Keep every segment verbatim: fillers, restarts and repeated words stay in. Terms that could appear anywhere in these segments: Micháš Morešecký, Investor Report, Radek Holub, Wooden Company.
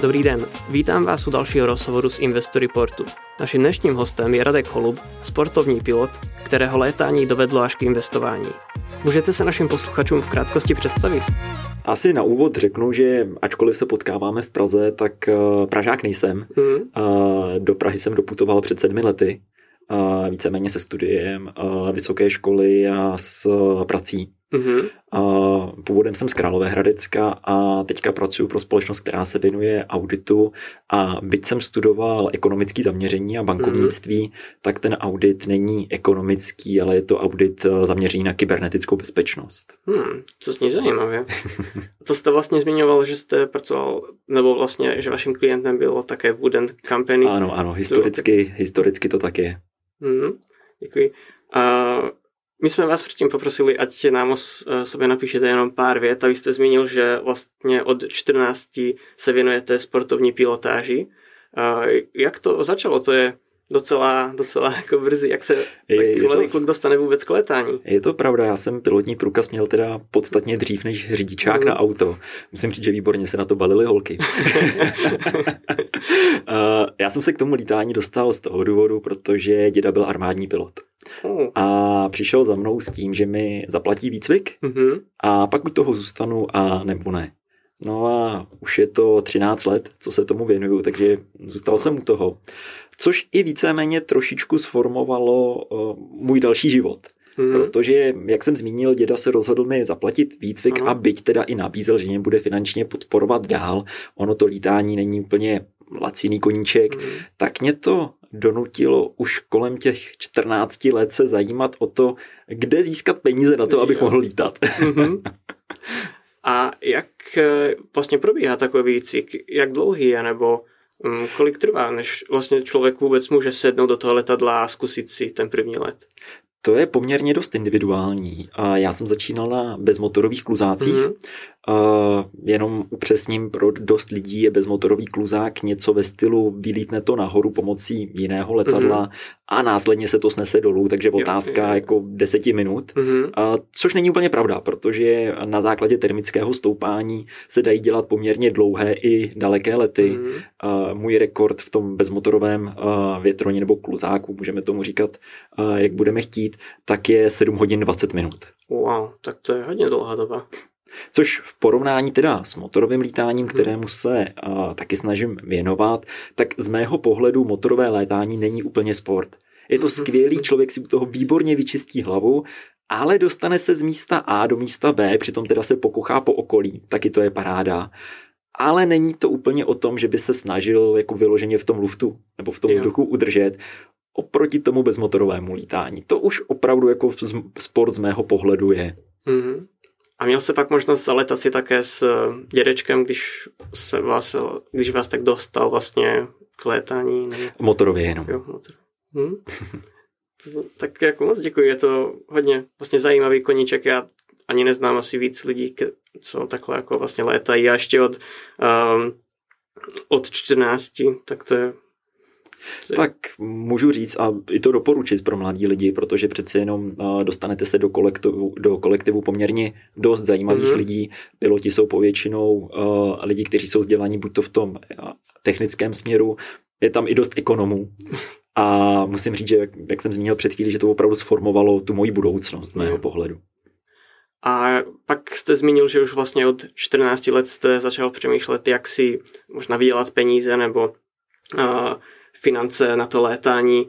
Dobrý den, vítám vás u dalšího rozhovoru z Investor Reportu. Naším dnešním hostem je Radek Holub, sportovní pilot, kterého létání dovedlo až k investování. Můžete se našim posluchačům v krátkosti představit? Asi na úvod řeknu, že ačkoliv se potkáváme v Praze, tak Pražák nejsem. Mm. Do Prahy jsem doputoval před sedmi lety, víceméně se studiem vysoké školy a s prací. Mm-hmm. Původem jsem z Královéhradecka a teďka pracuji pro společnost, která se věnuje auditu, a byť jsem studoval ekonomické zaměření a bankovnictví, mm-hmm. tak ten audit není ekonomický, ale je to audit zaměřený na kybernetickou bezpečnost. Hmm, co s ní zajímavé. To jste vlastně zmiňoval, že jste pracoval, nebo vlastně, že vaším klientem bylo také Wooden Company. Ano, ano, historicky, to... historicky to tak je. Mm-hmm. Děkuji. A... My jsme vás předtím poprosili, ať nám o sobě napíšete jenom pár vět, a vy jste zmínil, že vlastně od čtrnácti se věnujete sportovní pilotáži. Jak to začalo? To je docela, docela jako brzy. Jak se mladý kluk dostane vůbec k létání? Je to pravda, já jsem pilotní průkaz měl teda podstatně dřív než řidičák mm. na auto. Musím říct, že výborně se na to balily holky. Já jsem se k tomu lítání dostal z toho důvodu, protože děda byl armádní pilot. A přišel za mnou s tím, že mi zaplatí výcvik mm-hmm. a pak u toho zůstanu a nebo ne. No a už je to třináct let, co se tomu věnuju, takže zůstal jsem u toho. Což i víceméně trošičku sformovalo uh, můj další život. Hmm. Protože, jak jsem zmínil, děda se rozhodl mi zaplatit výcvik, aha. a byť teda i nabízel, že mě bude finančně podporovat dál, ono to lítání není úplně laciný koníček, hmm. tak mě to donutilo už kolem těch čtrnácti let se zajímat o to, kde získat peníze na to, abych jo. mohl lítat. Mm-hmm. A jak vlastně probíhá takový výcvik? Jak dlouhý je, nebo kolik trvá, než vlastně člověk vůbec může sednout do toho letadla a zkusit si ten první let? To je poměrně dost individuální. Já jsem začínal na bezmotorových kluzácích. Mm-hmm. Jenom upřesním, pro dost lidí je bezmotorový kluzák něco ve stylu vylítne to nahoru pomocí jiného letadla mm-hmm. a následně se to snese dolů, takže otázka jo, jo. jako deseti minut. Mm-hmm. Což není úplně pravda, protože na základě termického stoupání se dají dělat poměrně dlouhé i daleké lety. Mm-hmm. Můj rekord v tom bezmotorovém větroni nebo kluzáku, můžeme tomu říkat, jak budeme chtít, tak je sedm hodin dvacet minut. Wow, tak to je hodně dlouhá doba. Což v porovnání teda s motorovým lítáním, kterému se uh, taky snažím věnovat, tak z mého pohledu motorové létání není úplně sport. Je to skvělý, člověk si u toho výborně vyčistí hlavu, ale dostane se z místa A do místa B, přitom teda se pokochá po okolí, taky to je paráda. Ale není to úplně o tom, že by se snažil jako vyloženě v tom luftu nebo v tom vzduchu udržet, oproti tomu bezmotorovému lítání. To už opravdu jako sport z mého pohledu je. Mm-hmm. A měl jste pak možnost zalétat si také s dědečkem, když, se vás, když vás tak dostal vlastně k létání? Ne? Motorově jenom. Jo, motor. Hm? to, tak jako moc děkuji, je to hodně vlastně zajímavý koníček. Já ani neznám asi víc lidí, co takhle jako vlastně létají. Já ještě od, um, od čtrnácti, tak to je... Tak můžu říct a i to doporučit pro mladí lidi, protože přeci jenom dostanete se do kolektivu, do kolektivu poměrně dost zajímavých mm-hmm. lidí. Piloti jsou povětšinou uh, lidi, kteří jsou vzdělaní buď to v tom uh, technickém směru, je tam i dost ekonomů. A musím říct, že jak, jak jsem zmínil před chvílí, že to opravdu sformovalo tu moji budoucnost z mého mm-hmm. pohledu. A pak jste zmínil, že už vlastně od čtrnácti let jste začal přemýšlet, jak si možná vydělat peníze nebo... Uh, finance na to létání.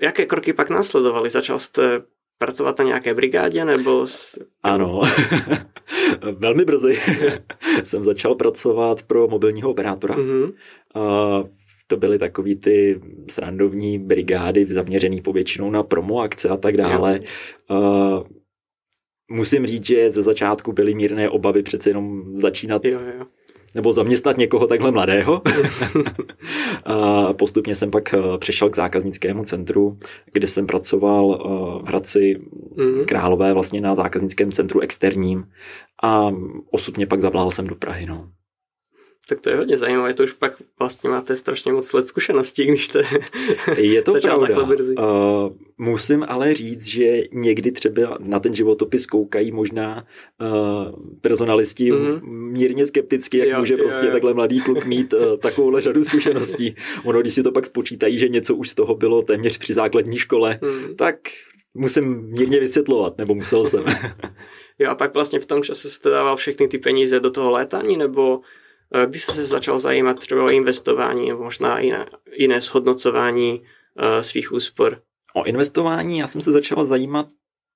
Jaké kroky pak následovaly? Začal jste pracovat na nějaké brigádě, nebo... Ano, velmi brzy jsem začal pracovat pro mobilního operátora. Mm-hmm. To byly takový ty srandovní brigády zaměřený povětšinou na promo akce a tak dále. Jo. Musím říct, že ze začátku byly mírné obavy přece jenom začínat... Jo, jo. nebo zaměstnat někoho takhle mladého. A postupně jsem pak přešel k zákaznickému centru, kde jsem pracoval v Hradci Králové vlastně na zákaznickém centru externím, a osudně pak zavlál jsem do Prahy. No. Tak to je hodně zajímavé, to už pak vlastně máte strašně moc let zkušeností, když to je to pravda. Brzy. Uh, musím ale říct, že někdy třeba na ten životopis koukají možná uh, personalisti mm-hmm. mírně skepticky, jak jo, může jo, prostě jo. takhle mladý kluk mít uh, takovouhle řadu zkušeností. Ono, když si to pak spočítají, že něco už z toho bylo téměř při základní škole, mm. tak musím mírně vysvětlovat, nebo musel jsem. Jo, a pak vlastně v tom čase jste dával všechny ty peníze do toho létání, nebo když jste se začal zajímat třeba o investování nebo možná jiné, jiné shodnocování uh, svých úspor? O investování já jsem se začal zajímat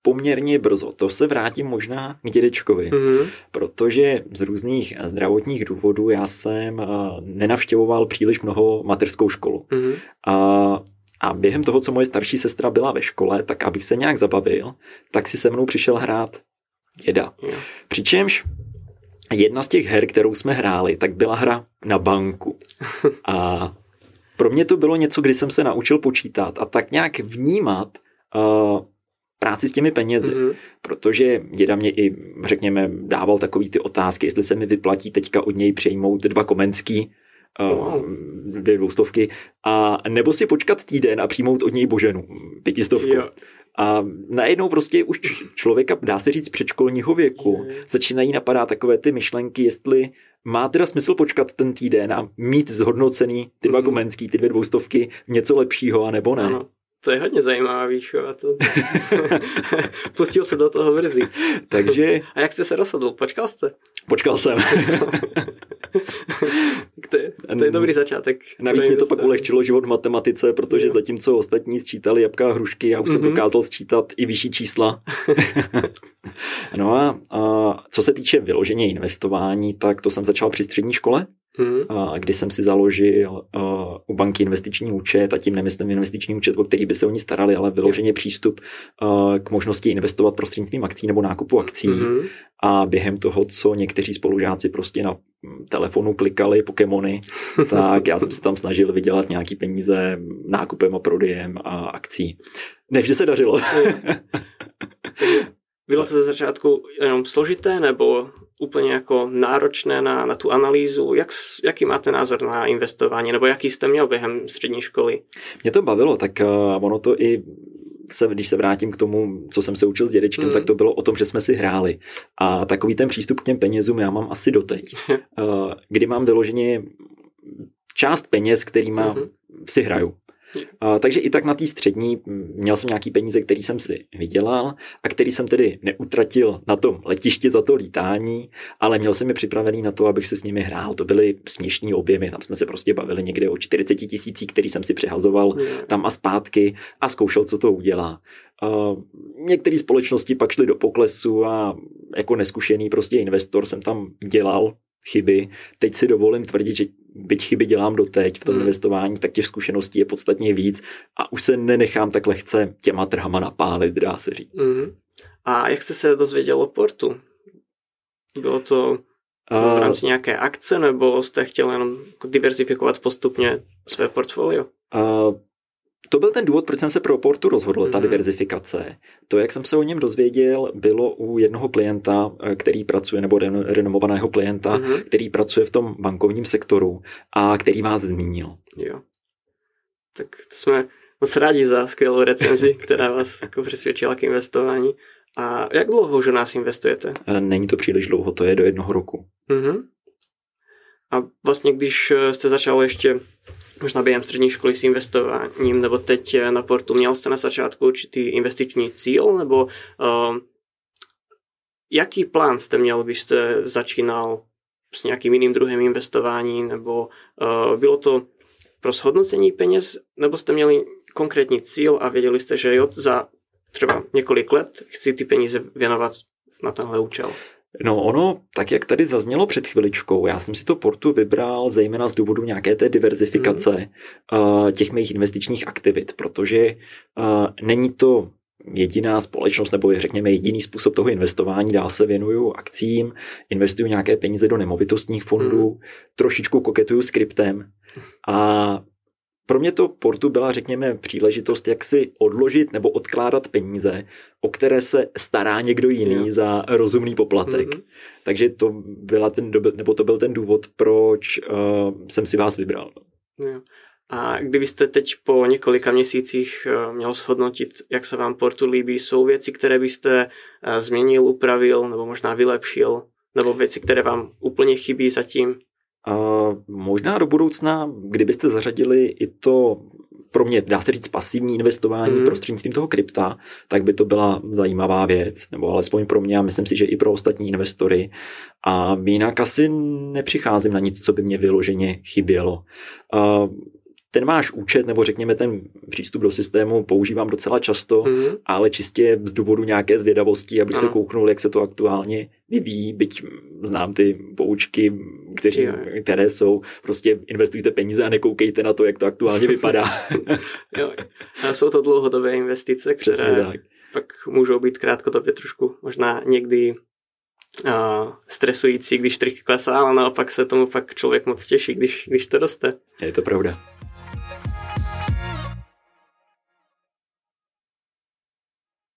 poměrně brzo. To se vrátím možná k dědečkovi, mm-hmm. protože z různých zdravotních důvodů já jsem uh, nenavštěvoval příliš mnoho mateřskou školu. Mm-hmm. Uh, a během toho, co moje starší sestra byla ve škole, tak abych se nějak zabavil, tak si se mnou přišel hrát děda. Mm. Přičemž jedna z těch her, kterou jsme hráli, tak byla hra na banku. A pro mě to bylo něco, kdy jsem se naučil počítat a tak nějak vnímat uh, práci s těmi penězi. Mm-hmm. Protože děda mě i, řekněme, dával takový ty otázky, jestli se mi vyplatí teďka od něj přejmout dva komenský, uh, dvě dvoustovky, a nebo si počkat týden a přijmout od něj Boženu, pětistovku. Jo. A najednou prostě už člověka, dá se říct, předškolního věku začínají napadat takové ty myšlenky, jestli má teda smysl počkat ten týden a mít zhodnocený ty dva komenský, ty dvě dvoustovky, něco lepšího, anebo ne. Ano, to je hodně zajímavá výchova. To... Pustil se do toho brzy. Takže... A jak jste se rozhodl? Počkal jste? Počkal jsem. To je, to je dobrý začátek. Navíc mě to pak ulehčilo život v matematice, protože jo. zatímco ostatní sčítali jabka a hrušky, já už mm-hmm. jsem dokázal sčítat i vyšší čísla. No a, a co se týče vyloženě investování, tak to jsem začal při střední škole, mm-hmm. a, kdy jsem si založil a, u banky investiční účet, a tím nemyslím investiční účet, o který by se oni starali, ale vyloženě přístup a, k možnosti investovat prostřednictvím akcí nebo nákupu akcí. Mm-hmm. A během toho, co někteří spolužáci prostě na telefonu klikali Pokémony, tak já jsem se tam snažil vydělat nějaký peníze nákupem a prodejem a akcí. Nevždy se dařilo. Bylo se ze začátku jenom složité nebo úplně jako náročné na, na tu analýzu? Jak, jaký máte názor na investování nebo jaký jste měl během střední školy? Mě to bavilo, tak uh, ono to i... Se, když se vrátím k tomu, co jsem se učil s dědečkem, mm. tak to bylo o tom, že jsme si hráli. A takový ten přístup k těm penězům já mám asi doteď. Kdy mám vyloženě část peněz, kterýma mm-hmm. si hraju. A, takže i tak na té střední měl jsem nějaký peníze, který jsem si vydělal a který jsem tedy neutratil na tom letišti za to lítání, ale měl jsem je připravený na to, abych se s nimi hrál. To byly směšní objemy, tam jsme se prostě bavili někde o čtyřicet tisících, který jsem si přehazoval yeah. tam a zpátky a zkoušel, co to udělá. Uh, některé společnosti pak šly do poklesu a jako neskušený prostě investor jsem tam dělal chyby. Teď si dovolím tvrdit, že byť chyby dělám doteď v tom hmm. investování, tak těch zkušeností je podstatně víc a už se nenechám tak lehce těma trhama napálit, dá se říct. Hmm. A jak jste se dozvěděl o portu? Bylo to v rámci nějaké akce, nebo jste chtěl jenom diverzifikovat postupně své portfolio? Uh, To byl ten důvod, proč jsem se pro portu rozhodl, ta mm. diverzifikace. To, jak jsem se o něm dozvěděl, bylo u jednoho klienta, který pracuje, nebo renomovaného klienta, mm. který pracuje v tom bankovním sektoru a který vás zmínil. Jo. Tak to jsme moc rádi za skvělou recenzi, která vás jako přesvědčila k investování. A jak dlouho už u nás investujete? Není to příliš dlouho, to je do jednoho roku. Mm. A vlastně, když jste začal ještě možná během střední školy s investováním, nebo teď na portu, měl jste na začátku určitý investiční cíl, nebo uh, jaký plán jste měl, když jste začínal s nějakým jiným druhem investování, nebo uh, bylo to pro shodnocení peněz, nebo jste měli konkrétní cíl a věděli jste, že jo, za třeba několik let chci ty peníze věnovat na tenhle účel? No ono, tak jak tady zaznělo před chviličkou, já jsem si to portu vybral zejména z důvodu nějaké té diverzifikace mm. uh, těch mých investičních aktivit, protože uh, není to jediná společnost nebo řekněme jediný způsob toho investování. Dál se věnuju akcím, investuju nějaké peníze do nemovitostních fondů, mm. trošičku koketuju s kryptem a Pro mě to Portu byla, řekněme, příležitost, jak si odložit nebo odkládat peníze, o které se stará někdo jiný jo. za rozumný poplatek. Mm-hmm. Takže to byla ten, nebo to byl ten důvod, proč uh, jsem si vás vybral. Jo. A kdybyste teď po několika měsících měl shodnotit, jak se vám Portu líbí, jsou věci, které byste změnil, upravil nebo možná vylepšil, nebo věci, které vám úplně chybí zatím? A možná do budoucna, kdybyste zařadili i to pro mě, dá se říct, pasivní investování mm. prostřednictvím toho krypta, tak by to byla zajímavá věc, nebo alespoň pro mě a myslím si, že i pro ostatní investory. A jinak asi nepřicházím na nic, co by mě vyloženě chybělo. A ten váš účet, nebo řekněme ten přístup do systému, používám docela často, mm. ale čistě z důvodu nějaké zvědavosti, aby mm. se kouknul, jak se to aktuálně vyvíjí, byť znám ty poučky, kteří, jo, jo. které jsou, prostě investujte peníze a nekoukejte na to, jak to aktuálně vypadá. Jo. A jsou to dlouhodobé investice, které Přesně tak. pak můžou být krátkodobě trošku možná někdy Uh, stresující, když trh klesá, ale naopak se tomu pak člověk moc těší, když, když to roste. Je to pravda.